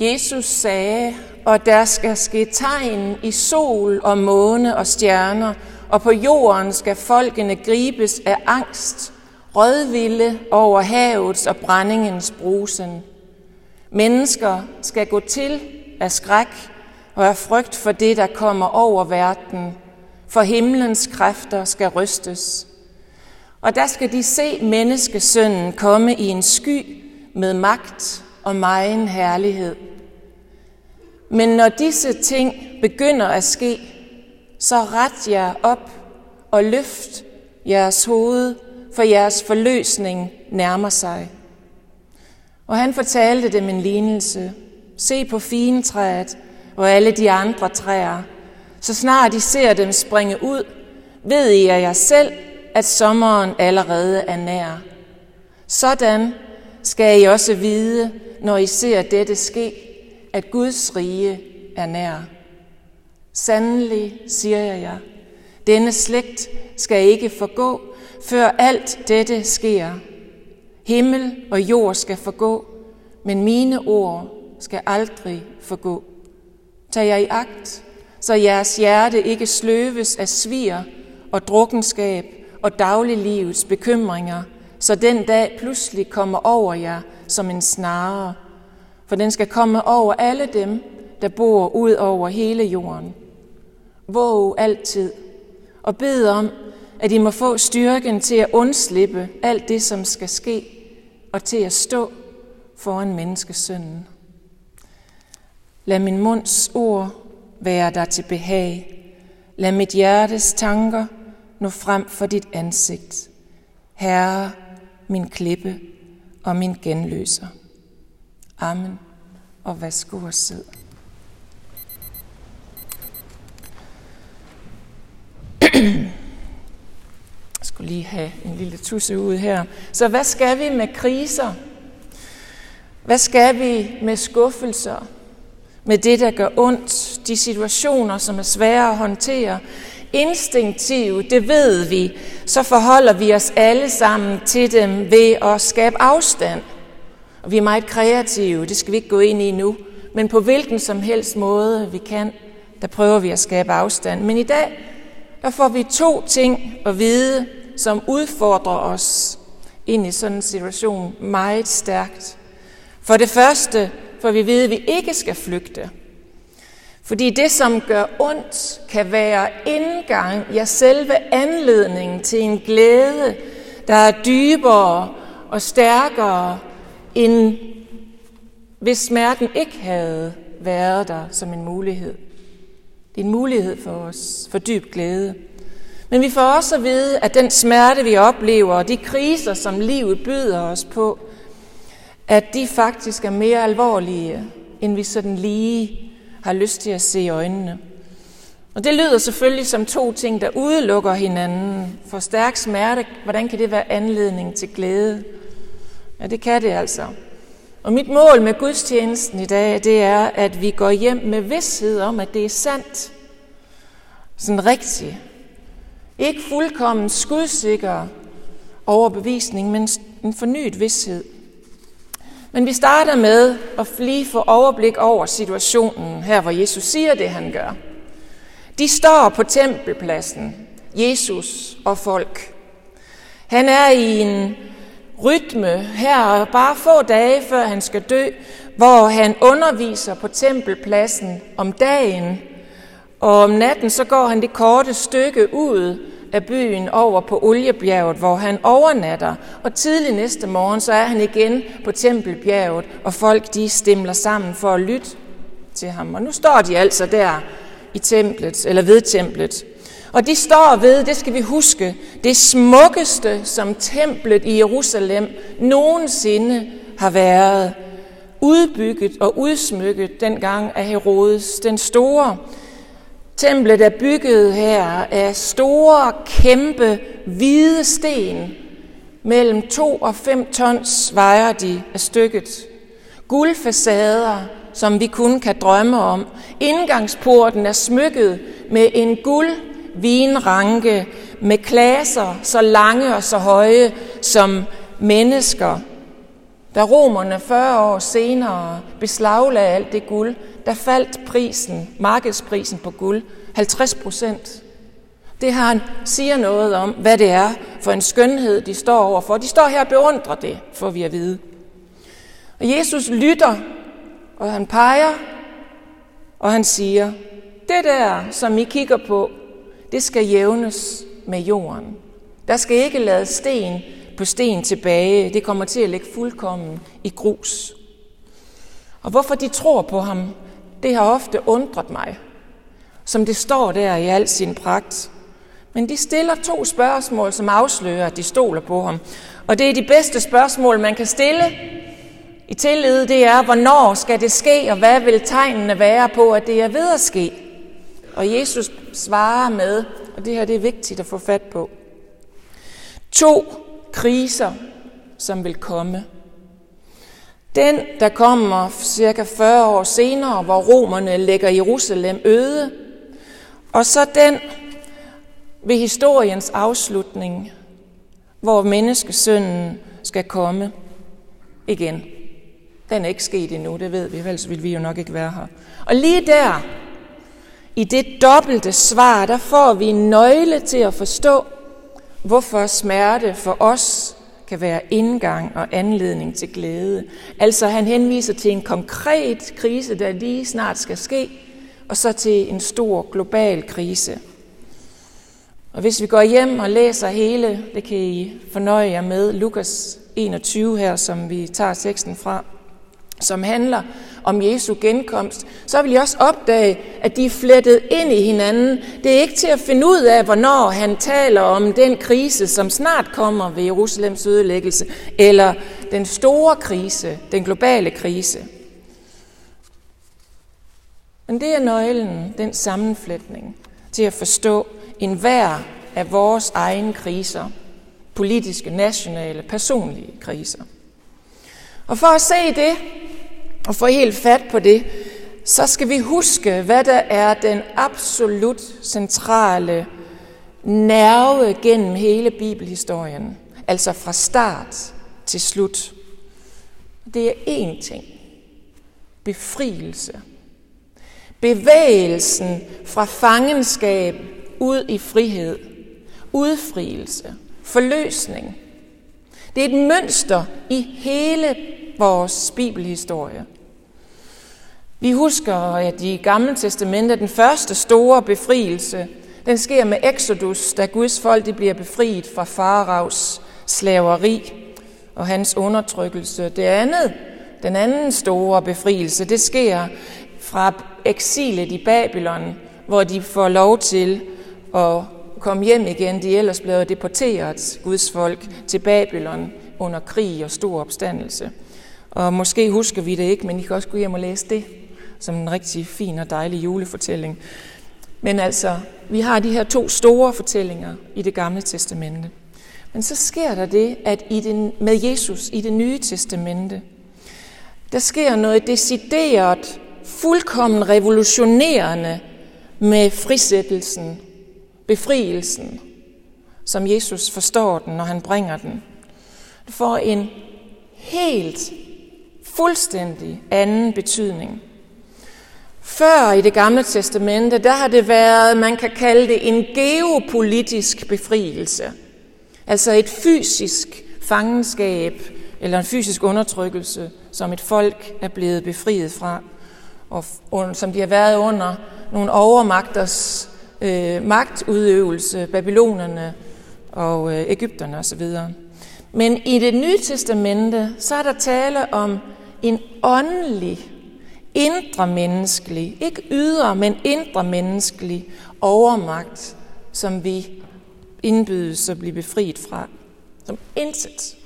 Jesus sagde, og der skal ske tegn i sol og måne og stjerner, og på jorden skal folkene gribes af angst, rådvilde over havets og brændingens brusen. Mennesker skal gå til af skræk og af frygt for det, der kommer over verden, for himlens kræfter skal rystes. Og der skal de se menneskesønnen komme i en sky med magt og megen herlighed. Men når disse ting begynder at ske, så ret jer op og løft jeres hoved, for jeres forløsning nærmer sig. Og han fortalte dem en lignelse. Se på figentræet og alle de andre træer. Så snart I ser dem springe ud, ved I af jer selv, at sommeren allerede er nær. Sådan skal I også vide, når I ser dette ske, at Guds rige er nær. Sandelig, siger jeg jer, denne slægt skal ikke forgå, før alt dette sker. Himmel og jord skal forgå, men mine ord skal aldrig forgå. Tag jer i agt, så jeres hjerte ikke sløves af svir og drukkenskab og dagliglivets bekymringer, så den dag pludselig kommer over jer som en snare, for den skal komme over alle dem, der bor ud over hele jorden. Våg altid og bed om, at I må få styrken til at undslippe alt det, som skal ske, og til at stå foran menneskesønnen. Lad min munds ord være dig til behag. Lad mit hjertes tanker nå frem for dit ansigt. Herre, min klippe og min genløser. Amen. Og værsgo og sid. Jeg skulle lige have en lille tusse ud her. Så hvad skal vi med kriser? Hvad skal vi med skuffelser? Med det, der gør ondt? De situationer, som er svære at håndtere? Instinktivt, det ved vi, så forholder vi os alle sammen til dem ved at skabe afstand. Og vi er meget kreative, det skal vi ikke gå ind i nu. Men på hvilken som helst måde vi kan, der prøver vi at skabe afstand. Men i dag, der får vi to ting at vide, som udfordrer os ind i sådan en situation meget stærkt. For det første får vi vide, at vi ikke skal flygte. Fordi det, som gør ondt, kan være indgang, ja selve anledningen til en glæde, der er dybere og stærkere, end hvis smerten ikke havde været der som en mulighed. Det er en mulighed for os, for dyb glæde. Men vi får også at vide, at den smerte, vi oplever, og de kriser, som livet byder os på, at de faktisk er mere alvorlige, end vi sådan lige har lyst til at se i øjnene. Og det lyder selvfølgelig som to ting, der udelukker hinanden. For stærk smerte, hvordan kan det være anledning til glæde? Ja, det kan det altså. Og mit mål med gudstjenesten i dag, det er, at vi går hjem med vished om, at det er sandt. Sådan rigtigt. Ikke fuldkommen skudsikker overbevisning, men en fornyet vished. Men vi starter med at lige få overblik over situationen her, hvor Jesus siger det, han gør. De står på tempelpladsen, Jesus og folk. Han er i en rytme her bare få dage før han skal dø, hvor han underviser på tempelpladsen om dagen, og om natten så går han det korte stykke ud af byen over på Oliebjerget, hvor han overnatter, og tidlig næste morgen så er han igen på tempelbjerget, og folk de stimler sammen for at lytte til ham. Og nu står de altså der i templet, eller ved templet. Og de står ved, det skal vi huske, det smukkeste, som templet i Jerusalem nogensinde har været udbygget og udsmykket dengang af Herodes den Store. Templet er bygget her af store, kæmpe, hvide sten. Mellem 2 og 5 tons vejer de af stykket. Guldfacader, som vi kun kan drømme om. Indgangsporten er smykket med en vinranke med klaser så lange og så høje som mennesker. Da romerne 40 år senere beslaglagde alt det guld, der faldt prisen, markedsprisen på guld, 50%. Det siger noget om, hvad det er for en skønhed, de står overfor. De står her og beundrer det, får vi at vide. Og Jesus lytter, og han peger, og han siger, det der, som I kigger på, det skal jævnes med jorden. Der skal ikke lade sten på sten tilbage. Det kommer til at ligge fuldkommen i grus. Og hvorfor de tror på ham, det har ofte undret mig, som det står der i al sin pragt. Men de stiller to spørgsmål, som afslører, at de stoler på ham. Og det er de bedste spørgsmål, man kan stille i tillid. Det er, hvornår skal det ske, og hvad vil tegnene være på, at det er ved at ske? Og Jesus svarer med, og det her det er vigtigt at få fat på, 2 kriser, som vil komme. Den, der kommer cirka 40 år senere, hvor romerne lægger Jerusalem øde, og så den ved historiens afslutning, hvor menneskesønnen skal komme igen. Den er ikke sket endnu, det ved vi, ellers ville vi jo nok ikke være her. Og lige der, i det dobbelte svar, der får vi en nøgle til at forstå, hvorfor smerte for os kan være indgang og anledning til glæde. Altså han henviser til en konkret krise, der lige snart skal ske, og så til en stor global krise. Og hvis vi går hjem og læser hele, det kan I fornøje jer med, Lukas 21 her, som vi tager teksten fra, som handler om Jesu genkomst, så vil I også opdage, at de er flettet ind i hinanden. Det er ikke til at finde ud af, hvornår han taler om den krise, som snart kommer ved Jerusalems ødelæggelse, eller den store krise, den globale krise. Men det er nøglen, den sammenfletning, til at forstå enhver af vores egne kriser, politiske, nationale, personlige kriser. Og for at se det, og få helt fat på det, så skal vi huske, hvad der er den absolut centrale nerve gennem hele bibelhistorien. Altså fra start til slut. Det er én ting. Befrielse. Bevægelsen fra fangenskab ud i frihed. Udfrielse. Forløsning. Det er et mønster i hele vores bibelhistorie. Vi husker, at i Gamle Testamente den første store befrielse, den sker med Exodus, da Guds folk bliver befriet fra faraos slaveri og hans undertrykkelse. Den anden store befrielse, det sker fra eksilet i Babylon, hvor de får lov til at komme hjem igen. De ellers blev deporteret, Guds folk, til Babylon under krig og stor opstandelse. Og måske husker vi det ikke, men I kan også gå hjem og læse det som en rigtig fin og dejlig julefortælling. Men altså, vi har de her to store fortællinger i det Gamle Testamente. Men så sker der det, at med Jesus i det Nye Testamente, der sker noget decideret, fuldkommen revolutionerende med frisættelsen, befrielsen, som Jesus forstår den, når han bringer den. Det får en helt fuldstændig anden betydning. Før i det Gamle Testamente, der har det været, man kan kalde det en geopolitisk befrielse. Altså et fysisk fangenskab eller en fysisk undertrykkelse, som et folk er blevet befriet fra, og som de har været under nogle overmagters magtudøvelse, babylonerne og ægypterne osv. Men i det Nye Testamente, så er der tale om en åndelig, indre menneskelig, ikke ydre, men indre menneskelig overmagt, som vi indbydes at blive befriet fra. Som intet,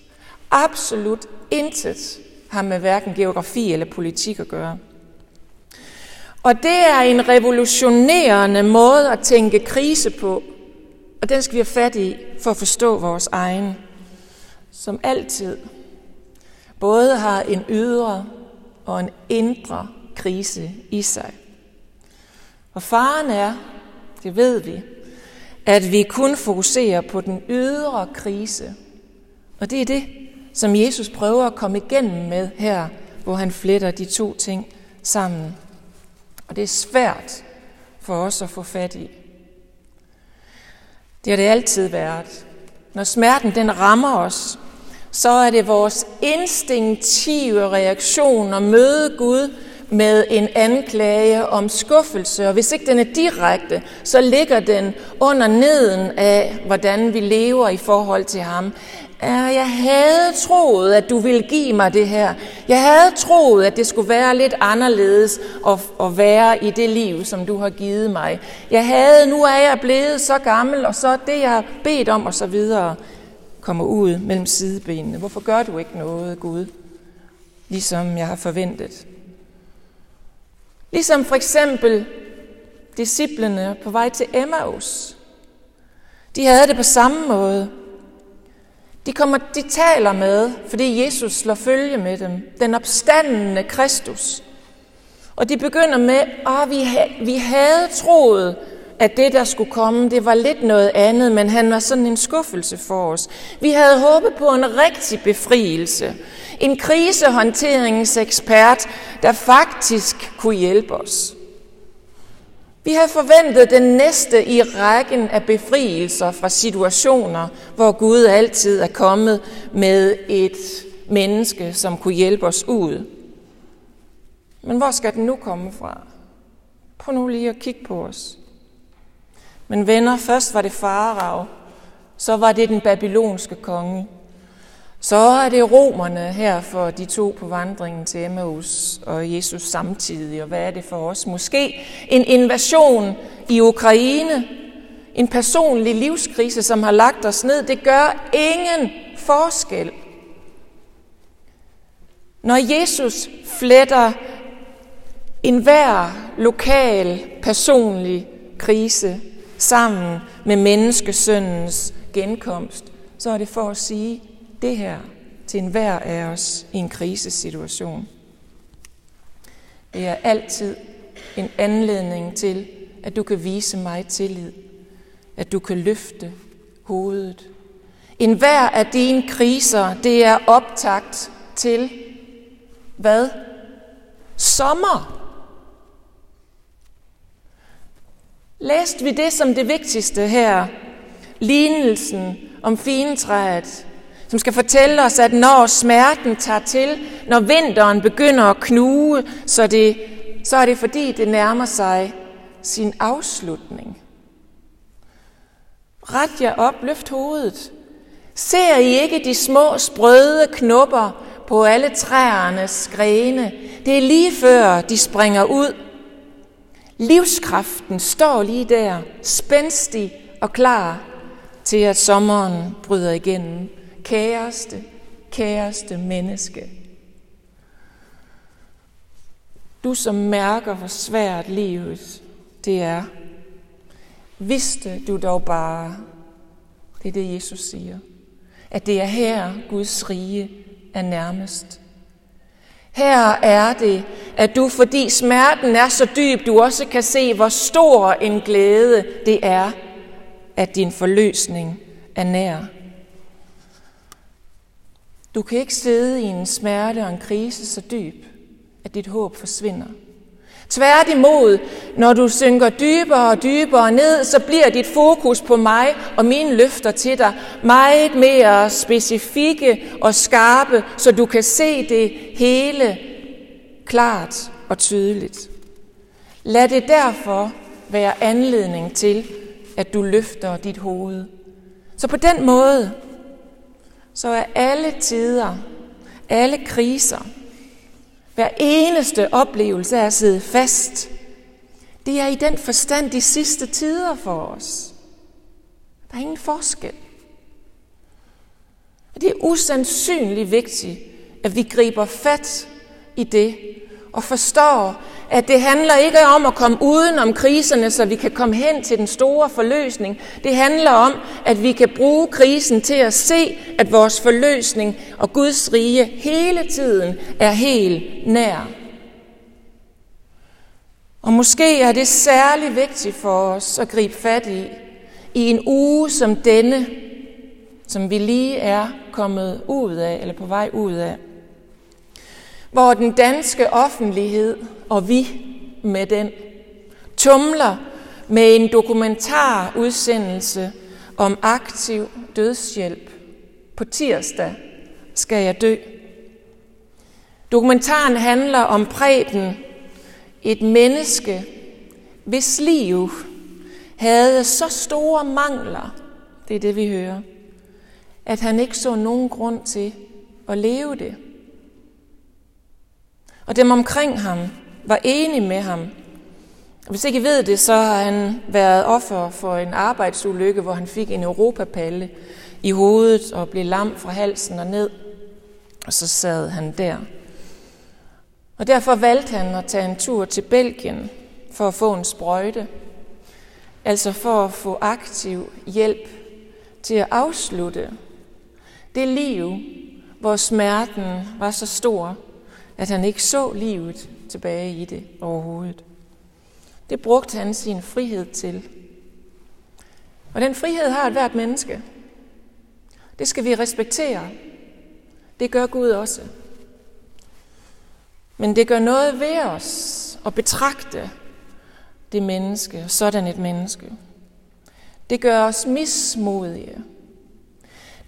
absolut intet, har med hverken geografi eller politik at gøre. Og det er en revolutionerende måde at tænke krise på, og den skal vi have fat i for at forstå vores egen, som altid både har en ydre og en indre krise i sig. Og faren er, det ved vi, at vi kun fokuserer på den ydre krise, og det er det, som Jesus prøver at komme igennem med her, hvor han fletter de to ting sammen. Og det er svært for os at få fat i. Det har det altid været. Når smerten den rammer os, så er det vores instinktive reaktion at møde Gud med en anklage om skuffelse. Og hvis ikke den er direkte, så ligger den under neden af, hvordan vi lever i forhold til ham. Jeg havde troet, at du ville give mig det her. Jeg havde troet, at det skulle være lidt anderledes at være i det liv, som du har givet mig. Nu er jeg blevet så gammel, og så det, jeg har bedt om, og så videre, kommer ud mellem sidebenene. Hvorfor gør du ikke noget, Gud, ligesom jeg har forventet? Ligesom for eksempel disciplene på vej til Emmaus. De havde det på samme måde. De taler med, fordi Jesus slår følge med dem, den opstandende Kristus. Og de begynder med, at vi havde troet, at det, der skulle komme, det var lidt noget andet, men han var sådan en skuffelse for os. Vi havde håbet på en rigtig befrielse. En krisehåndteringsekspert, der faktisk kunne hjælpe os. Vi havde forventet den næste i rækken af befrielser fra situationer, hvor Gud altid er kommet med et menneske, som kunne hjælpe os ud. Men hvor skal den nu komme fra? Prøv nu lige at kigge på os. Men venner, først var det farao, så var det den babylonske konge. Så er det romerne her for de to på vandringen til Emmaus og Jesus samtidig. Og hvad er det for os? Måske en invasion i Ukraine, en personlig livskrise, som har lagt os ned. Det gør ingen forskel. Når Jesus fletter enhver lokal personlig krise sammen med menneskesøndens genkomst, så er det for at sige det her til enhver af os i en krisesituation. Det er altid en anledning til, at du kan vise mig tillid, at du kan løfte hovedet. Enhver af dine kriser, det er optakt til hvad? Sommer! Læste vi det som det vigtigste her, lignelsen om figentræet, som skal fortælle os, at når smerten tager til, når vinteren begynder at knuge, så er det fordi, det nærmer sig sin afslutning. Ret jer op, løft hovedet. Ser I ikke de små, sprøde knopper på alle træernes grene? Det er lige før, de springer ud. Livskraften står lige der, spændstig og klar til, at sommeren bryder igennem. Kæreste menneske. Du som mærker, hvor svært livet det er. Vidste du dog bare, det er det Jesus siger, at det er her Guds rige er nærmest. Her er det, at du, fordi smerten er så dyb, du også kan se, hvor stor en glæde det er, at din forløsning er nær. Du kan ikke sidde i en smerte og en krise så dyb, at dit håb forsvinder. Tværtimod, når du synker dybere og dybere ned, så bliver dit fokus på mig og mine løfter til dig meget mere specifikke og skarpe, så du kan se det hele klart og tydeligt. Lad det derfor være anledning til, at du løfter dit hoved. Så på den måde, så er alle tider, alle kriser, hver eneste oplevelse af at sidde fast, det er i den forstand de sidste tider for os. Der er ingen forskel. Og det er usandsynligt vigtigt, at vi griber fat i det og forstår, at det handler ikke om at komme uden om kriserne, så vi kan komme hen til den store forløsning. Det handler om, at vi kan bruge krisen til at se, at vores forløsning og Guds rige hele tiden er helt nær. Og måske er det særlig vigtigt for os at gribe fat i en uge som denne, som vi lige er kommet ud af, eller på vej ud af. Hvor den danske offentlighed, og vi med den, tumler med en dokumentarudsendelse om aktiv dødshjælp. På tirsdag skal jeg dø. Dokumentaren handler om Preben, et menneske, hvis liv havde så store mangler, det er det vi hører, at han ikke så nogen grund til at leve det. Og dem omkring ham var enige med ham. Og hvis ikke I ved det, så har han været offer for en arbejdsulykke, hvor han fik en europapalle i hovedet og blev lam fra halsen og ned. Og så sad han der. Og derfor valgte han at tage en tur til Belgien for at få en sprøjte. Altså for at få aktiv hjælp til at afslutte det liv, hvor smerten var så stor, at han ikke så livet tilbage i det overhovedet. Det brugte han sin frihed til. Og den frihed har ethvert menneske. Det skal vi respektere. Det gør Gud også. Men det gør noget ved os at betragte det menneske, sådan et menneske. Det gør os mismodige.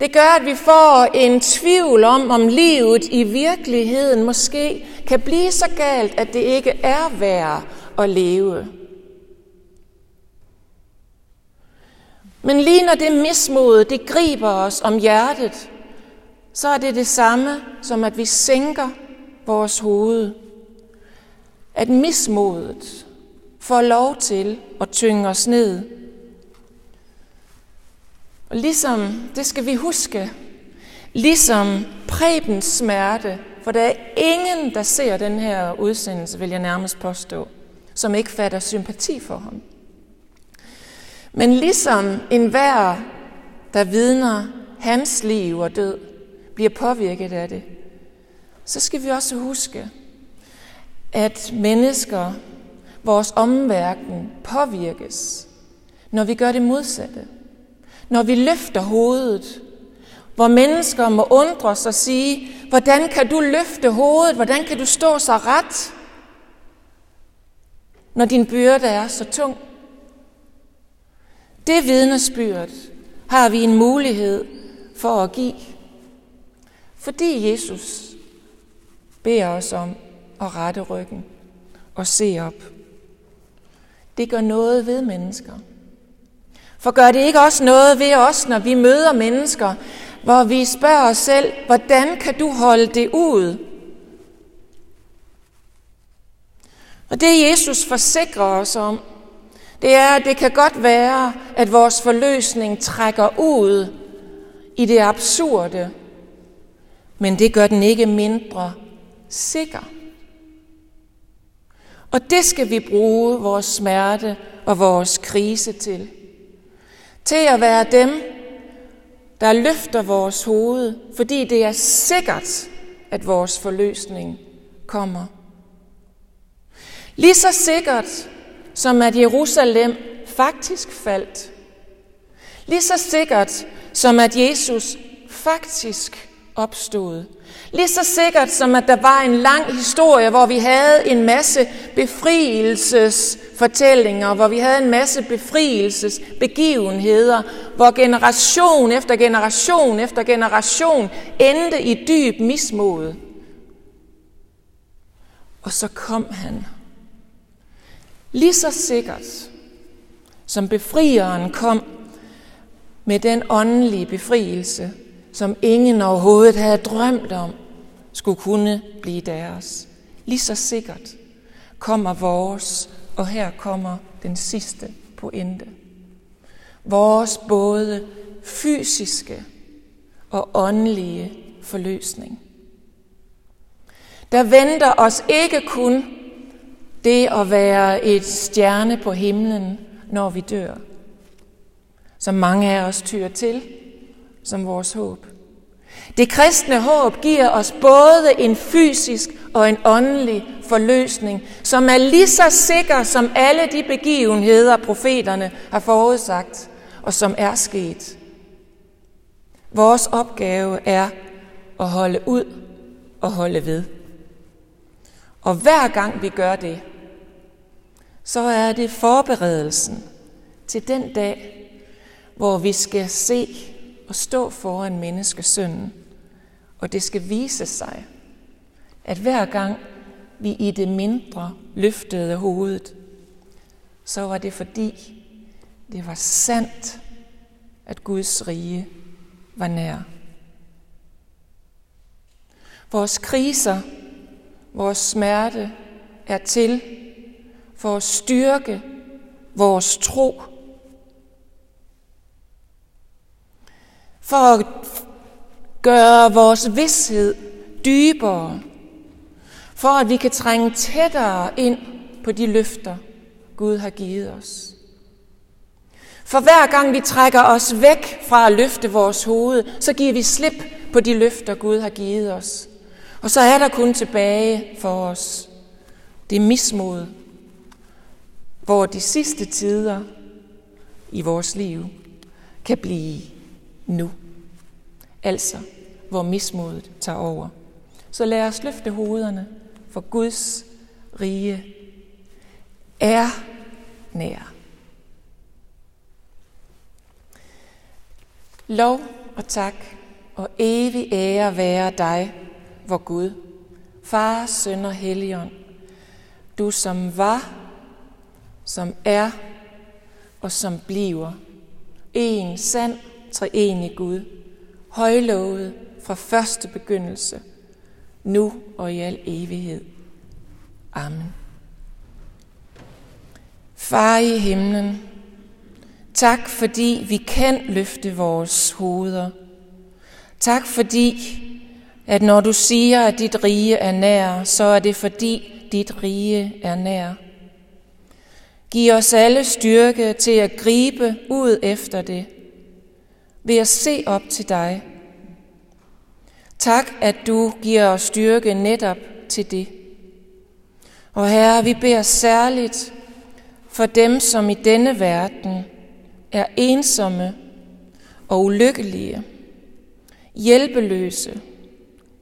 Det gør, at vi får en tvivl om livet i virkeligheden måske kan blive så galt, at det ikke er værd at leve. Men lige når det mismod, det griber os om hjertet, så er det det samme som, at vi sænker vores hoved. At mismodet får lov til at tynge os ned. Og ligesom, det skal vi huske, ligesom Prebens smerte, for der er ingen, der ser den her udsendelse, vil jeg nærmest påstå, som ikke fatter sympati for ham. Men ligesom enhver, der vidner hans liv og død, bliver påvirket af det, så skal vi også huske, at mennesker, vores omverden, påvirkes, når vi gør det modsatte. Når vi løfter hovedet, hvor mennesker må undre sig og sige, hvordan kan du løfte hovedet, hvordan kan du stå så ret, når din byrde er så tung. Det vidnesbyrd har vi en mulighed for at give, fordi Jesus beder os om at rette ryggen og se op. Det gør noget ved mennesker. For gør det ikke også noget ved os, når vi møder mennesker, hvor vi spørger os selv, hvordan kan du holde det ud? Og det Jesus forsikrer os om, det er, at det kan godt være, at vores forløsning trækker ud i det absurde, men det gør den ikke mindre sikker. Og det skal vi bruge vores smerte og vores krise til. Til at være dem, der løfter vores hoved, fordi det er sikkert, at vores forløsning kommer. Lige så sikkert, som at Jerusalem faktisk faldt. Lige så sikkert, som at Jesus faktisk opstod. Lige så sikkert, som at der var en lang historie, hvor vi havde en masse befrielsesfortællinger, hvor vi havde en masse befrielsesbegivenheder, hvor generation efter generation efter generation endte i dyb mismod. Og så kom han. Lige så sikkert, som befrieren kom med den åndelige befrielse, som ingen overhovedet havde drømt om, skulle kunne blive deres. Lige så sikkert kommer vores, og her kommer den sidste pointe. Vores både fysiske og åndelige forløsning. Der venter os ikke kun det at være et stjerne på himlen, når vi dør, som mange af os tyr til som vores håb. Det kristne håb giver os både en fysisk og en åndelig forløsning, som er lige så sikker som alle de begivenheder, profeterne har forudsagt, og som er sket. Vores opgave er at holde ud og holde ved. Og hver gang vi gør det, så er det forberedelsen til den dag, hvor vi skal se og stå foran menneskesønnen. Og det skal vise sig, at hver gang vi i det mindre løftede hovedet, så var det fordi, det var sandt, at Guds rige var nær. Vores kriser, vores smerte er til for at styrke vores tro. For at gøre vores vished dybere. For at vi kan trænge tættere ind på de løfter, Gud har givet os. For hver gang vi trækker os væk fra at løfte vores hoved, så giver vi slip på de løfter, Gud har givet os. Og så er der kun tilbage for os det mismod, hvor de sidste tider i vores liv kan blive nu. Altså, hvor mismodet tager over. Så lad os løfte hovederne, for Guds rige er nær. Lov og tak og evig ære være dig, vor Gud, Far, Søn og Helligånd, du som var, som er og som bliver, en sand, treenig Gud, højlovet fra første begyndelse, nu og i al evighed. Amen. Far i himlen, tak fordi vi kan løfte vores hoveder. Tak fordi, at når du siger, at dit rige er nær, så er det fordi dit rige er nær. Giv os alle styrke til at gribe ud efter det, ved at se op til dig. Tak, at du giver os styrke netop til det. Og Herre, vi beder særligt for dem, som i denne verden er ensomme og ulykkelige, hjælpeløse,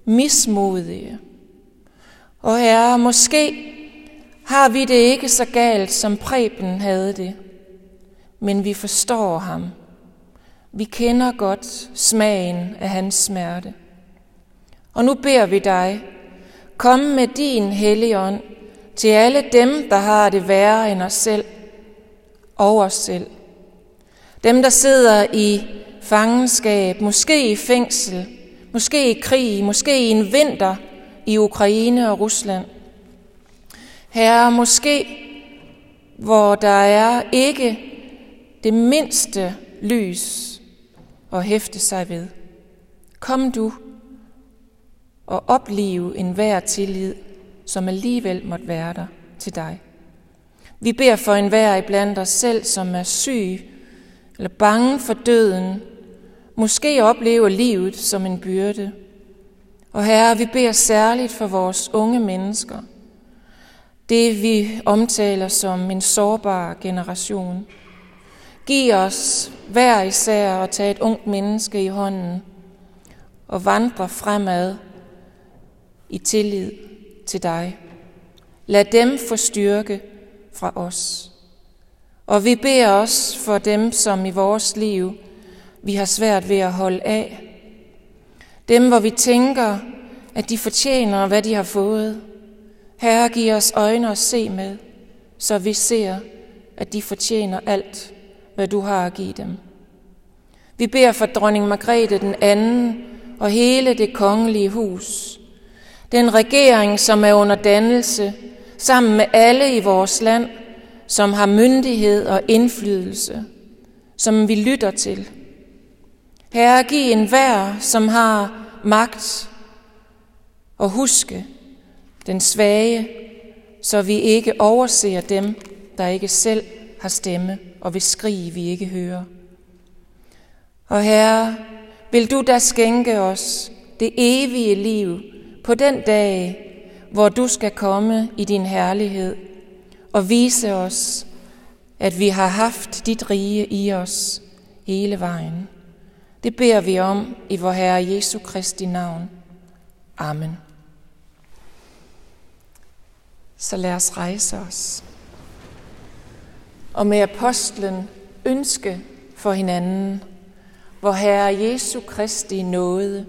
mismodige. Og Herre, måske har vi det ikke så galt, som Preben havde det, men vi forstår ham. Vi kender godt smagen af hans smerte. Og nu beder vi dig, kom med din Helligånd til alle dem, der har det værre end os selv, over os selv. Dem, der sidder i fangenskab, måske i fængsel, måske i krig, måske i en vinter i Ukraine og Rusland. Herre, måske hvor der er ikke det mindste lys at hæfte sig ved. Kom du og oplive enhver tillid, som alligevel måtte være der til dig. Vi beder for enhver iblandt os selv, som er syg eller bange for døden, måske oplever livet som en byrde. Og Herre, vi beder særligt for vores unge mennesker, det vi omtaler som en sårbar generation. Giv os hver især at tage et ungt menneske i hånden og vandre fremad i tillid til dig. Lad dem få styrke fra os. Og vi beder os for dem, som i vores liv, vi har svært ved at holde af. Dem, hvor vi tænker, at de fortjener, hvad de har fået. Herre, giv os øjne at se med, så vi ser, at de fortjener alt, hvad du har at give dem. Vi beder for dronning Margrethe den anden og hele det kongelige hus. Den regering, som er under dannelse, sammen med alle i vores land, som har myndighed og indflydelse, som vi lytter til. Herre, giv enhver, som har magt, og huske den svage, så vi ikke overser dem, der ikke selv har stemme, og vil skrige, vi ikke hører. Og Herre, vil du da skænke os det evige liv på den dag, hvor du skal komme i din herlighed, og vise os, at vi har haft dit rige i os hele vejen. Det beder vi om i vor Herre Jesu Kristi navn. Amen. Så lad os rejse os. Og med apostlen ønske for hinanden, vor Herre Jesu Kristi nåde,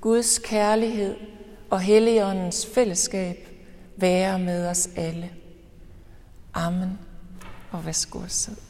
Guds kærlighed og Helligåndens fællesskab være med os alle. Amen. Og værsgo at sidde.